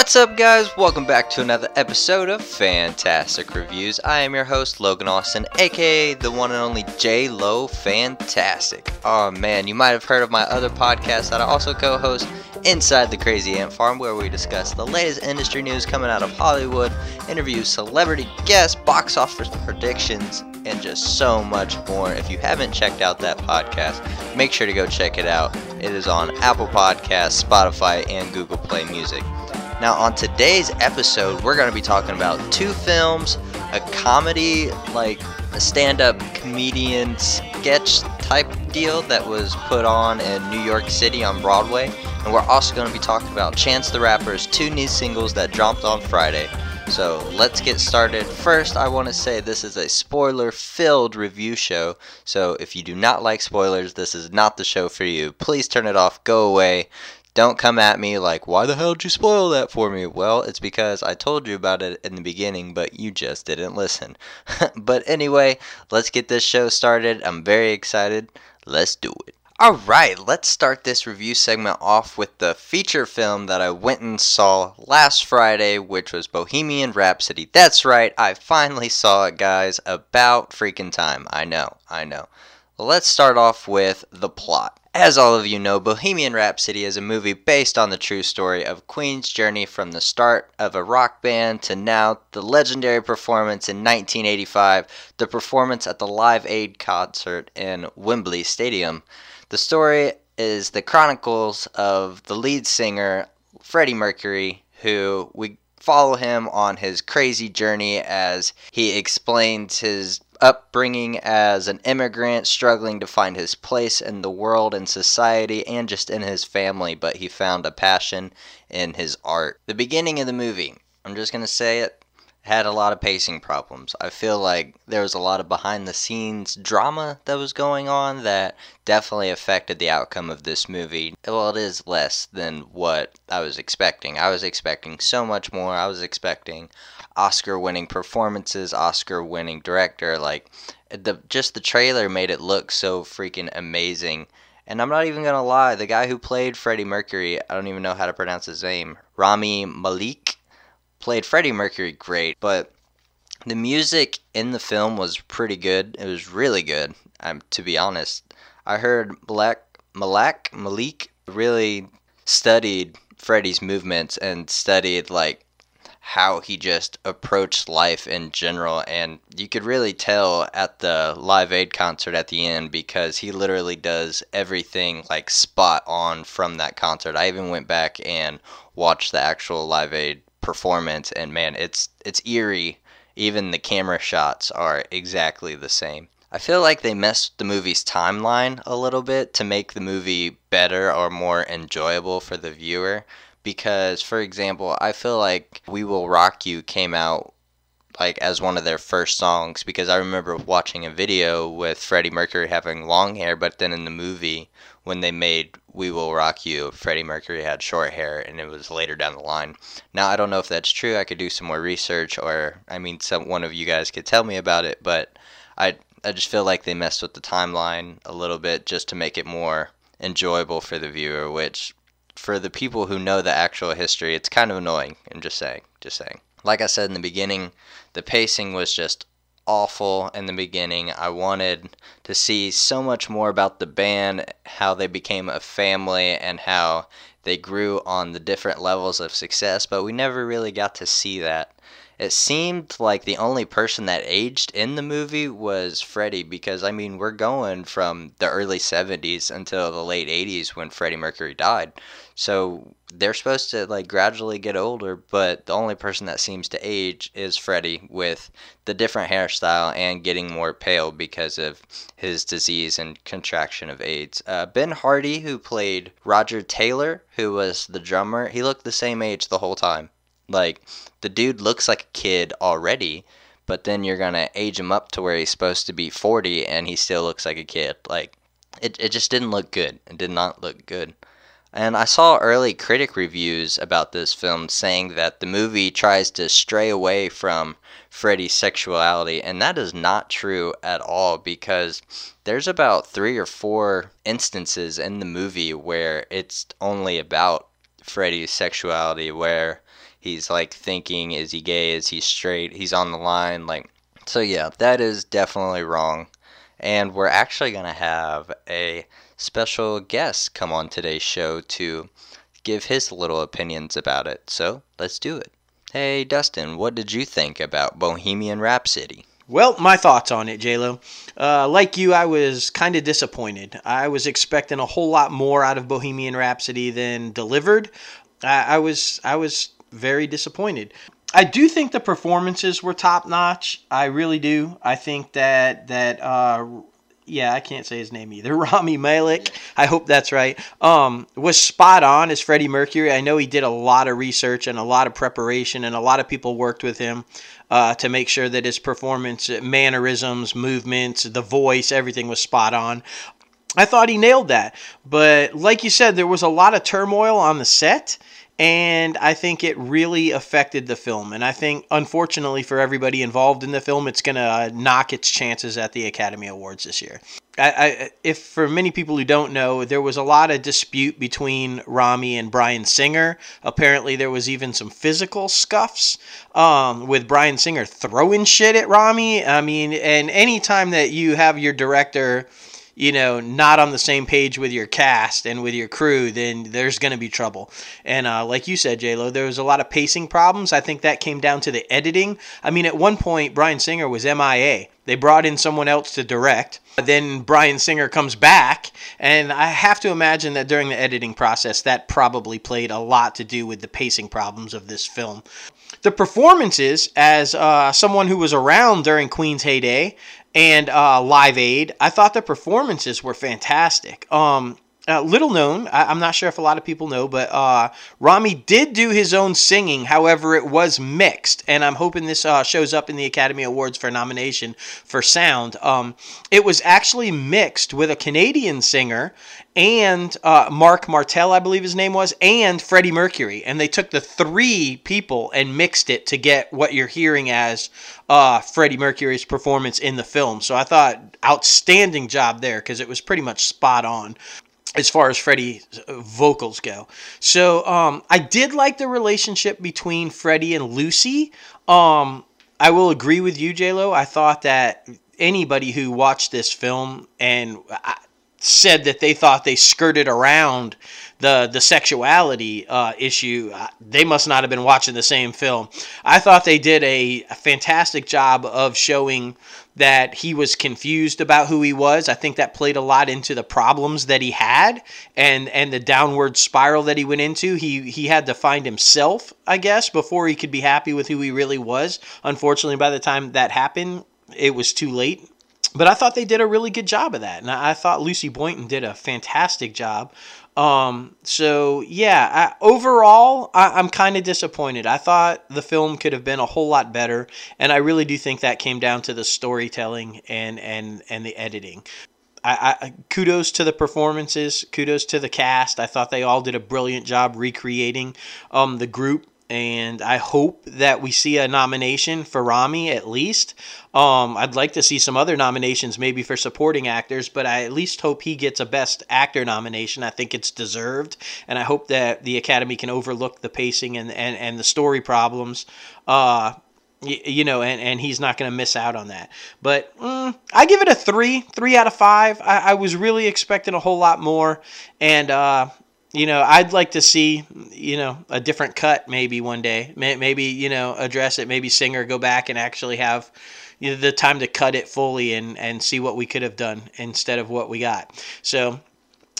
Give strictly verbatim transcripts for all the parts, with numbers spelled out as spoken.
What's up, guys? Welcome back to another episode of Fantastic Reviews. I am your host, Logan Austin, aka the one and only J Lo Fantastic. Oh man, you might have heard of my other podcast that I also co-host, Inside the Crazy Ant Farm, where we discuss the latest industry news coming out of Hollywood, interview celebrity guests, box office predictions, and just so much more. If you haven't checked out that podcast, make sure to go check it out. It is on Apple Podcasts, Spotify, and Google Play Music. Now, on today's episode, we're going to be talking about two films, a comedy, like a stand-up comedian sketch type deal that was put on in New York City on Broadway, and we're also going to be talking about Chance the Rapper's two new singles that dropped on Friday. So let's get started. First, I want to say this is a spoiler-filled review show, so if you do not like spoilers, this is not the show for you. Please turn it off, go away. Don't come at me like, why the hell did you spoil that for me? Well, it's because I told you about it in the beginning, but you just didn't listen. But anyway, let's get this show started. I'm very excited. Let's do it. Alright, let's start this review segment off with the feature film that I went and saw last Friday, which was Bohemian Rhapsody. That's right, I finally saw it, guys. About freaking time. I know, I know. Let's start off with the plot. As all of you know, Bohemian Rhapsody is a movie based on the true story of Queen's journey from the start of a rock band to now the legendary performance in nineteen eighty-five, the performance at the Live Aid concert in Wembley Stadium. The story is the chronicles of the lead singer, Freddie Mercury, who we follow him on his crazy journey as he explains his upbringing as an immigrant struggling to find his place in the world and society and just in his family, but he found a passion in his art. The beginning of the movie, I'm just going to say it, had a lot of pacing problems. I feel like there was a lot of behind the scenes drama that was going on that definitely affected the outcome of this movie. Well, it is less than what I was expecting. I was expecting so much more. I was expecting Oscar-winning performances, Oscar-winning director. Like, the just the trailer made it look so freaking amazing. And I'm not even gonna lie, the guy who played Freddie Mercury, I don't even know how to pronounce his name, Rami Malek, played Freddie Mercury great, but the music in the film was pretty good. It was really good, um, to be honest. I heard Black, Malak, Malik really studied Freddie's movements and studied, like, how he just approached life in general, and you could really tell at the Live Aid concert at the end because he literally does everything like spot on from that concert. I even went back and watched the actual Live Aid performance, and man, it's it's eerie. Even the camera shots are exactly the same. I feel like they messed the movie's timeline a little bit to make the movie better or more enjoyable for the viewer, because, for example, I feel like We Will Rock You came out like as one of their first songs, because I remember watching a video with Freddie Mercury having long hair, but then in the movie when they made We Will Rock You, Freddie Mercury had short hair, and it was later down the line. Now, I don't know if that's true. I could do some more research, or, I mean, some one of you guys could tell me about it, but I, I just feel like they messed with the timeline a little bit just to make it more enjoyable for the viewer, which, for the people who know the actual history, it's kind of annoying. I'm just saying, just saying. Like I said in the beginning, the pacing was just awful in the beginning. I wanted to see so much more about the band, how they became a family, and how they grew on the different levels of success, but we never really got to see that. It seemed like the only person that aged in the movie was Freddie, because, I mean, we're going from the early seventies until the late eighties when Freddie Mercury died. So they're supposed to, like, gradually get older, but the only person that seems to age is Freddie, with the different hairstyle and getting more pale because of his disease and contraction of AIDS. Uh, Ben Hardy, who played Roger Taylor, who was the drummer, he looked the same age the whole time. Like, the dude looks like a kid already, but then you're going to age him up to where he's supposed to be forty, and he still looks like a kid. Like, it, it just didn't look good. It did not look good. And I saw early critic reviews about this film saying that the movie tries to stray away from Freddie's sexuality, and that is not true at all, because there's about three or four instances in the movie where it's only about Freddie's sexuality, where He's like thinking, is he gay? Is he straight? He's on the line. Like, so yeah, that is definitely wrong. And we're actually going to have a special guest come on today's show to give his little opinions about it. So let's do it. Hey, Dustin, what did you think about Bohemian Rhapsody? Well, my thoughts on it, J Lo. Uh, like you, I was kind of disappointed. I was expecting a whole lot more out of Bohemian Rhapsody than delivered. I, I was, I was very disappointed. I do think the performances were top-notch. I really do. I think that, that uh, yeah, I can't say his name either. Rami Malek, I hope that's right, um, was spot on as Freddie Mercury. I know he did a lot of research and a lot of preparation, and a lot of people worked with him uh, to make sure that his performance, mannerisms, movements, the voice, everything was spot on. I thought he nailed that. But like you said, there was a lot of turmoil on the set. And I think it really affected the film. And I think, unfortunately for everybody involved in the film, it's going to knock its chances at the Academy Awards this year. I, I, if for many people who don't know, there was a lot of dispute between Rami and Brian Singer. Apparently, there was even some physical scuffs um, with Brian Singer throwing shit at Rami. I mean, and any time that you have your director, you know, not on the same page with your cast and with your crew, then there's going to be trouble. And uh, like you said, J-Lo, there was a lot of pacing problems. I think that came down to the editing. I mean, at one point, Brian Singer was M I A. They brought in someone else to direct. Then Brian Singer comes back. And I have to imagine that during the editing process, that probably played a lot to do with the pacing problems of this film. The performances, as uh, someone who was around during Queen's heyday, and uh, Live Aid, I thought the performances were fantastic. Um, uh, little known, I- I'm not sure if a lot of people know, but uh, Rami did do his own singing. However, it was mixed, and I'm hoping this uh, shows up in the Academy Awards for nomination for sound. Um, it was actually mixed with a Canadian singer, and uh, Mark Martel, I believe his name was, and Freddie Mercury. And they took the three people and mixed it to get what you're hearing as uh, Freddie Mercury's performance in the film. So I thought outstanding job there, because it was pretty much spot on as far as Freddie's vocals go. So um, I did like the relationship between Freddie and Lucy. Um, I will agree with you, J-Lo. I thought that anybody who watched this film and... I, said that they thought they skirted around the the sexuality uh, issue, they must not have been watching the same film. I thought they did a, a fantastic job of showing that he was confused about who he was. I think that played a lot into the problems that he had and and the downward spiral that he went into. He he had to find himself, I guess, before he could be happy with who he really was. Unfortunately, by the time that happened, it was too late. But I thought they did a really good job of that. And I thought Lucy Boynton did a fantastic job. Um, so, yeah, I, overall, I, I'm kind of disappointed. I thought the film could have been a whole lot better. And I really do think that came down to the storytelling and, and, and the editing. I, I, kudos to the performances. Kudos to the cast. I thought they all did a brilliant job recreating um, the group. And I hope that we see a nomination for Rami at least. Um, I'd like to see some other nominations maybe for supporting actors, but I at least hope he gets a Best Actor nomination. I think it's deserved, and I hope that the Academy can overlook the pacing and, and, and the story problems, uh, y- you know, and, and he's not going to miss out on that. But mm, I give it a three, three out of five. I, I was really expecting a whole lot more, and... Uh, You know, I'd like to see, you know, a different cut maybe one day. Maybe, you know, address it. Maybe Singer go back and actually have, you know, the time to cut it fully and, and see what we could have done instead of what we got. So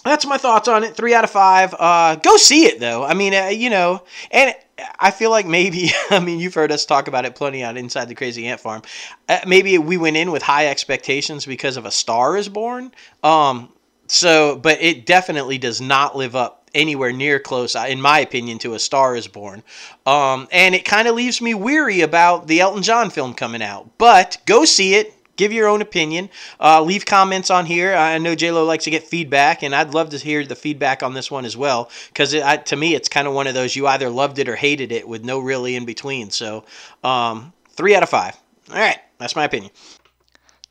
that's my thoughts on it. Three out of five. Uh, go see it, though. I mean, uh, you know, and I feel like maybe, I mean, you've heard us talk about it plenty on Inside the Crazy Ant Farm. Uh, maybe we went in with high expectations because of A Star Is Born. Um, so, but it definitely does not live up anywhere near close, in my opinion, to A Star Is Born. Um, and it kind of leaves me weary about the Elton John film coming out. But go see it. Give your own opinion. Uh, leave comments on here. I know J-Lo likes to get feedback, and I'd love to hear the feedback on this one as well, because to me, it's kind of one of those you either loved it or hated it with no really in between. So um, three out of five. All right. That's my opinion.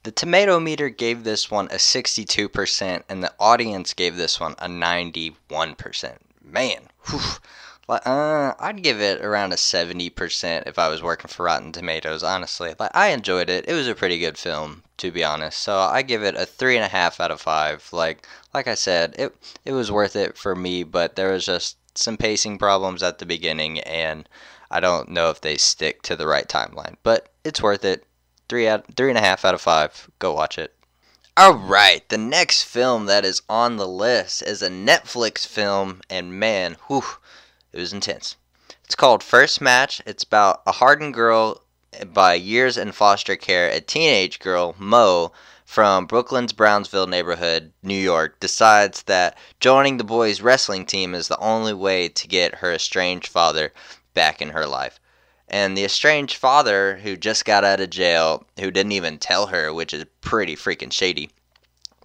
The tomato meter gave this one a sixty-two percent, and the audience gave this one a ninety-one percent. Man, whew, Like, uh, I'd give it around a seventy percent if I was working for Rotten Tomatoes, honestly. Like, I enjoyed it. It was a pretty good film, to be honest. So I give it a three and a half out of five. Like like I said, it, it was worth it for me, but there was just some pacing problems at the beginning, and I don't know if they stick to the right timeline. But it's worth it. Three out, three and a half out of five. Go watch it. Alright, the next film that is on the list is a Netflix film, and man, whew, it was intense. It's called First Match. It's about a hardened girl by years in foster care. A teenage girl, Mo, from Brooklyn's Brownsville neighborhood, New York, decides that joining the boys' wrestling team is the only way to get her estranged father back in her life. And the estranged father, who just got out of jail, who didn't even tell her, which is pretty freaking shady,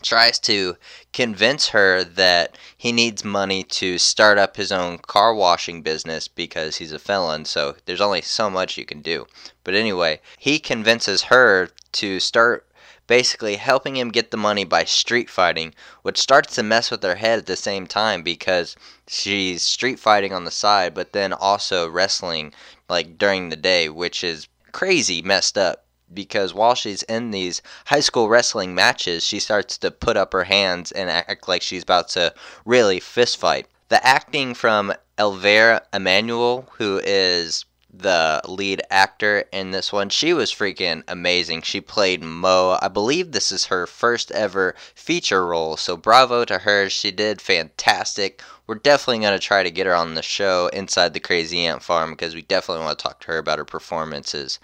tries to convince her that he needs money to start up his own car washing business because he's a felon, so there's only so much you can do. But anyway, he convinces her to start basically helping him get the money by street fighting, which starts to mess with her head at the same time because she's street fighting on the side, but then also wrestling like during the day, which is crazy messed up because while she's in these high school wrestling matches, she starts to put up her hands and act like she's about to really fist fight. The acting from Elvira Emanuel, who is the lead actor in this one, she was freaking amazing. She played Mo. I believe this is her first ever feature role, so bravo to her. She did fantastic. We're definitely going to try to get her on the show Inside the Crazy Ant Farm because we definitely want to talk to her about her performances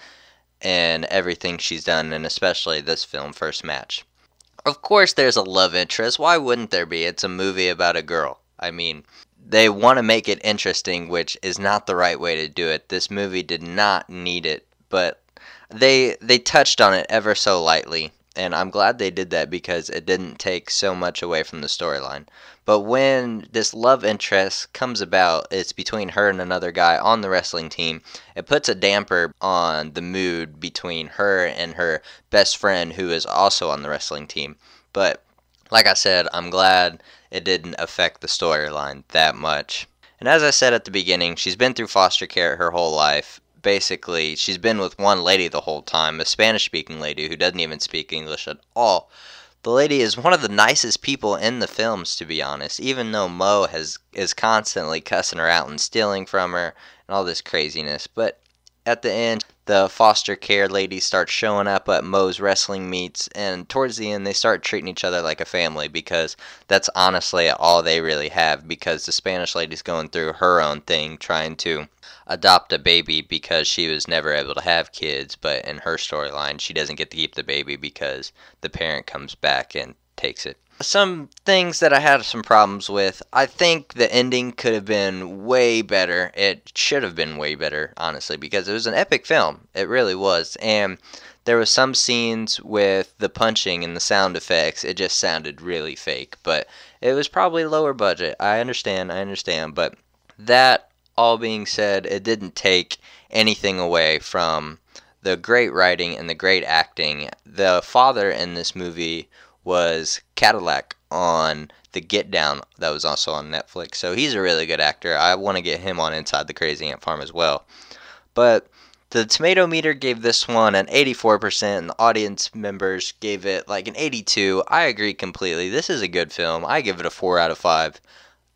and everything she's done, and especially this film, First Match. Of course, there's a love interest. Why wouldn't there be? It's a movie about a girl. I mean, they want to make it interesting, which is not the right way to do it. This movie did not need it, but they they touched on it ever so lightly, and I'm glad they did that because it didn't take so much away from the storyline. But when this love interest comes about, it's between her and another guy on the wrestling team. It puts a damper on the mood between her and her best friend who is also on the wrestling team. But like I said, I'm glad it didn't affect the storyline that much. And as I said at the beginning, she's been through foster care her whole life. Basically, she's been with one lady the whole time, a Spanish-speaking lady who doesn't even speak English at all. The lady is one of the nicest people in the films, to be honest, even though Mo has is constantly cussing her out and stealing from her and all this craziness. But at the end, the foster care lady starts showing up at Mo's wrestling meets, and towards the end they start treating each other like a family because that's honestly all they really have, because the Spanish lady's going through her own thing trying to adopt a baby because she was never able to have kids, but in her storyline she doesn't get to keep the baby because the parent comes back and takes it. Some things that I had some problems with. I think the ending could have been way better. It should have been way better, honestly, because it was an epic film. It really was. And there were some scenes with the punching and the sound effects. It just sounded really fake. But it was probably lower budget. I understand, I understand. But that all being said, it didn't take anything away from the great writing and the great acting. The father in this movie was Cadillac on The Get Down, that was also on Netflix. So he's a really good actor. I want to get him on Inside the Crazy Ant Farm as well. But the tomato meter gave this one an eighty-four percent, and the audience members gave it like an eighty-two. I agree completely. This is a good film. I give it a four out of five.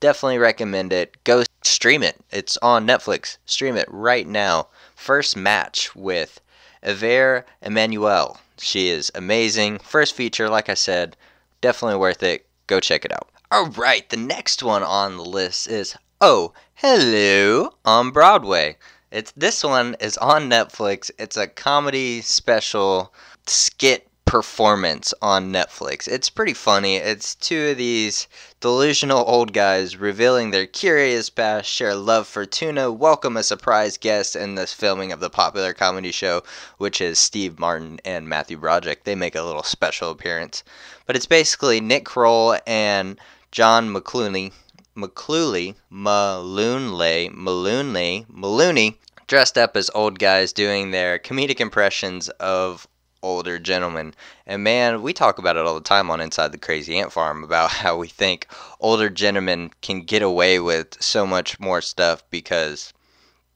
Definitely recommend it. Go stream it. It's on Netflix. Stream it right now. First Match with Elvira Emanuel. She is amazing. First feature, like I said, definitely worth it. Go check it out. Alright, the next one on the list is Oh, Hello on Broadway. It's This one is on Netflix. It's a comedy special skit performance on Netflix. It's pretty funny. It's two of these delusional old guys revealing their curious past, share love for tuna, welcome a surprise guest in this filming of the popular comedy show, which is Steve Martin and Matthew Broderick. They make a little special appearance. But it's basically Nick Kroll and John McCluney, McCluney, Malunley, Malunley, Maluney, dressed up as old guys doing their comedic impressions of older gentlemen. And man, we talk about it all the time on Inside the Crazy Ant Farm about how we think older gentlemen can get away with so much more stuff because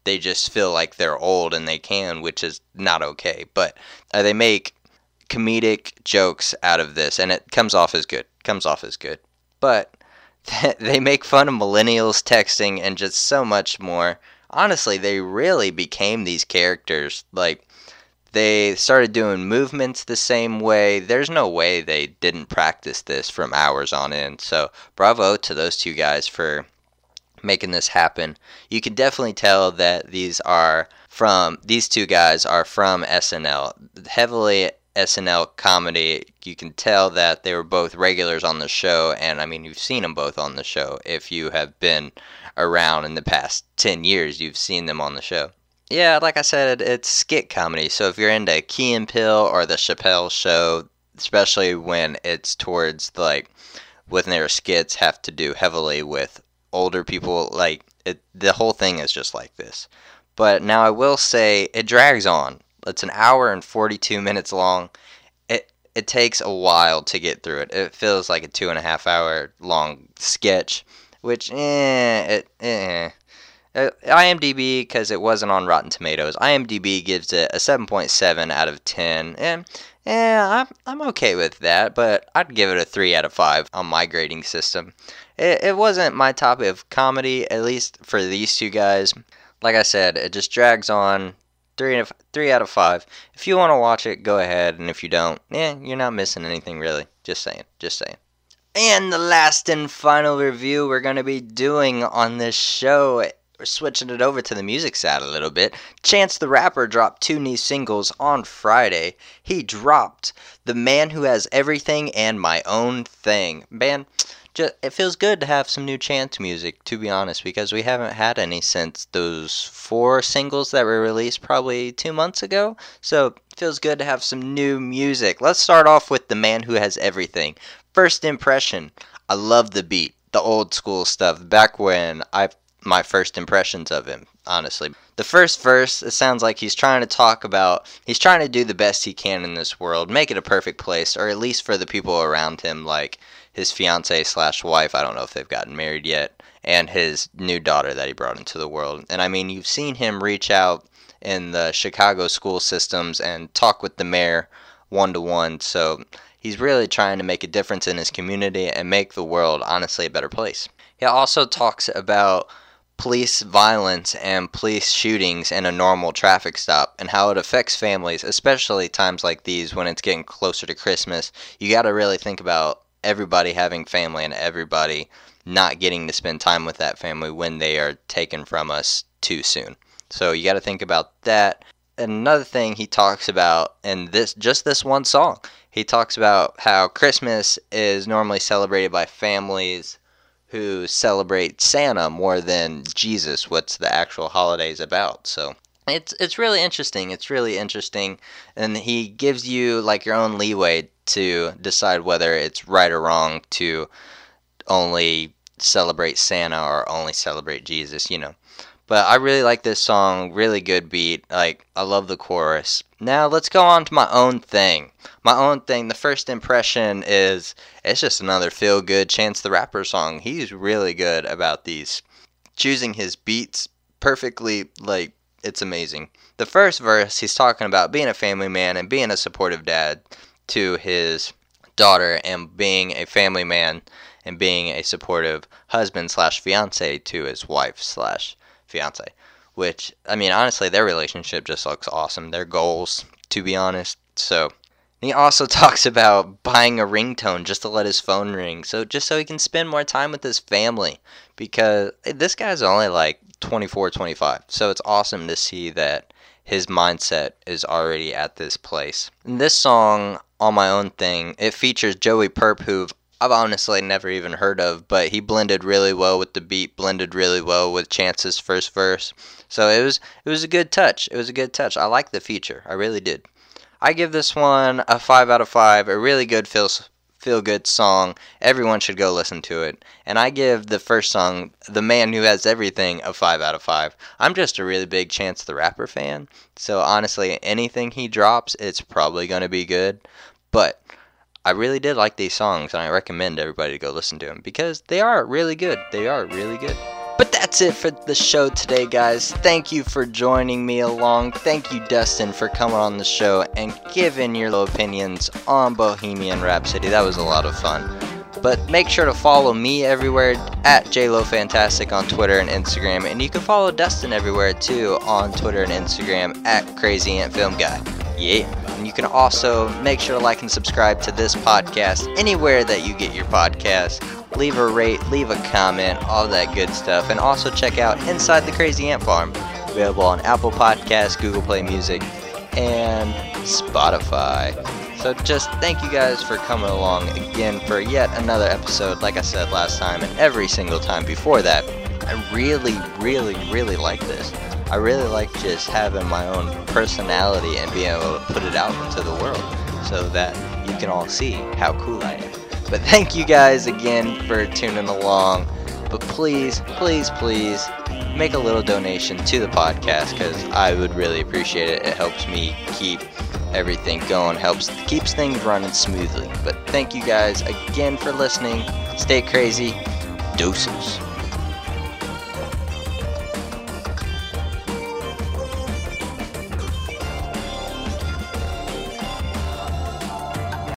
they just feel like they're old and they can, which is not okay. But uh, they make comedic jokes out of this, and it comes off as good. Comes off as good. But they make fun of millennials texting and just so much more. Honestly, they really became these characters. Like, they started doing movements the same way. There's no way they didn't practice this from hours on end. So bravo to those two guys for making this happen. You can definitely tell that these are from these two guys are from S N L, heavily S N L comedy. You can tell that they were both regulars on the show, and I mean, you've seen them both on the show. If you have been around in the past ten years, you've seen them on the show. Yeah, like I said, it's skit comedy, so if you're into Key and Peele or the Chappelle Show, especially when it's towards like when their skits have to do heavily with older people, like it, the whole thing is just like this. But now I will say it drags on. It's an hour and forty-two minutes long. It it takes a while to get through it. It feels like a two and a half hour long sketch, which eh, it, eh. Uh, I M D B, because it wasn't on Rotten Tomatoes, I M D B gives it a seven point seven out of ten, and yeah, I'm, I'm okay with that, but I'd give it a three out of five on my grading system. It, it wasn't my top of comedy, at least for these two guys. Like I said, it just drags on. Three out of five. If you want to watch it, go ahead, and if you don't, yeah, you're not missing anything, really. Just saying, just saying. And the last and final review we're going to be doing on this show, we're switching it over to the music side a little bit. Chance the Rapper dropped two new singles on Friday. He dropped The Man Who Has Everything and My Own Thing. Man, just, it feels good to have some new Chance music, to be honest, because we haven't had any since those four singles that were released probably two months ago. So it feels good to have some new music. Let's start off with The Man Who Has Everything. First impression, I love the beat, the old school stuff, back when I... my first impressions of him, honestly. The first verse, it sounds like he's trying to talk about, he's trying to do the best he can in this world, make it a perfect place, or at least for the people around him, like his fiance slash wife, I don't know if they've gotten married yet, and his new daughter that he brought into the world. And I mean, you've seen him reach out in the Chicago school systems and talk with the mayor one-to-one, so he's really trying to make a difference in his community and make the world, honestly, a better place. He also talks about police violence and police shootings and a normal traffic stop and how it affects families, especially times like these when it's getting closer to Christmas. You got to really think about everybody having family and everybody not getting to spend time with that family when they are taken from us too soon. So you got to think about that. Another thing he talks about in this, just this one song, he talks about how Christmas is normally celebrated by families who celebrate Santa more than Jesus. What's the actual holidays about? So it's it's really interesting. It's really interesting. And he gives you like your own leeway to decide whether it's right or wrong to only celebrate Santa or only celebrate Jesus, you know. But I really like this song, really good beat, like, I love the chorus. Now, let's go on to My Own Thing. My Own Thing, the first impression is, it's just another feel-good Chance the Rapper song. He's really good about these, choosing his beats perfectly, like, it's amazing. The first verse, he's talking about being a family man and being a supportive dad to his daughter and being a family man and being a supportive husband slash fiance to his wife slash fiance, which, I mean, honestly, their relationship just looks awesome. Their goals, to be honest. So, he also talks about buying a ringtone just to let his phone ring, so just so he can spend more time with his family, because this guy's only like twenty-four, twenty-five, so it's awesome to see that his mindset is already at this place. And this song, On My Own Thing, it features Joey Perp, who've I've honestly never even heard of, but he blended really well with the beat, blended really well with Chance's first verse. So it was it was a good touch. It was a good touch. I like the feature. I really did. I give this one a five out of five. A really good feel feel-good song. Everyone should go listen to it. And I give the first song, The Man Who Has Everything, a five out of five. I'm just a really big Chance the Rapper fan, so honestly, anything he drops, it's probably going to be good. But I really did like these songs, and I recommend everybody to go listen to them, because they are really good. They are really good. But that's it for the show today, guys. Thank you for joining me along. Thank you, Dustin, for coming on the show and giving your little opinions on Bohemian Rhapsody. That was a lot of fun. But make sure to follow me everywhere at J Lo Fantastic on Twitter and Instagram. And you can follow Dustin everywhere, too, on Twitter and Instagram at Crazy Ant Film Guy. Yeah. And you can also make sure to like and subscribe to this podcast anywhere that you get your podcast. Leave a rate, leave a comment, all that good stuff. And also check out Inside the Crazy Ant Farm, available on Apple Podcasts, Google Play Music, and Spotify. So just thank you guys for coming along again for yet another episode, like I said last time, and every single time before that. I really, really, really like this. I really like just having my own personality and being able to put it out into the world so that you can all see how cool I am. But thank you guys again for tuning along. But please, please, please make a little donation to the podcast, because I would really appreciate it. It helps me keep everything going, helps keeps things running smoothly. But thank you guys again for listening. Stay crazy. Doses.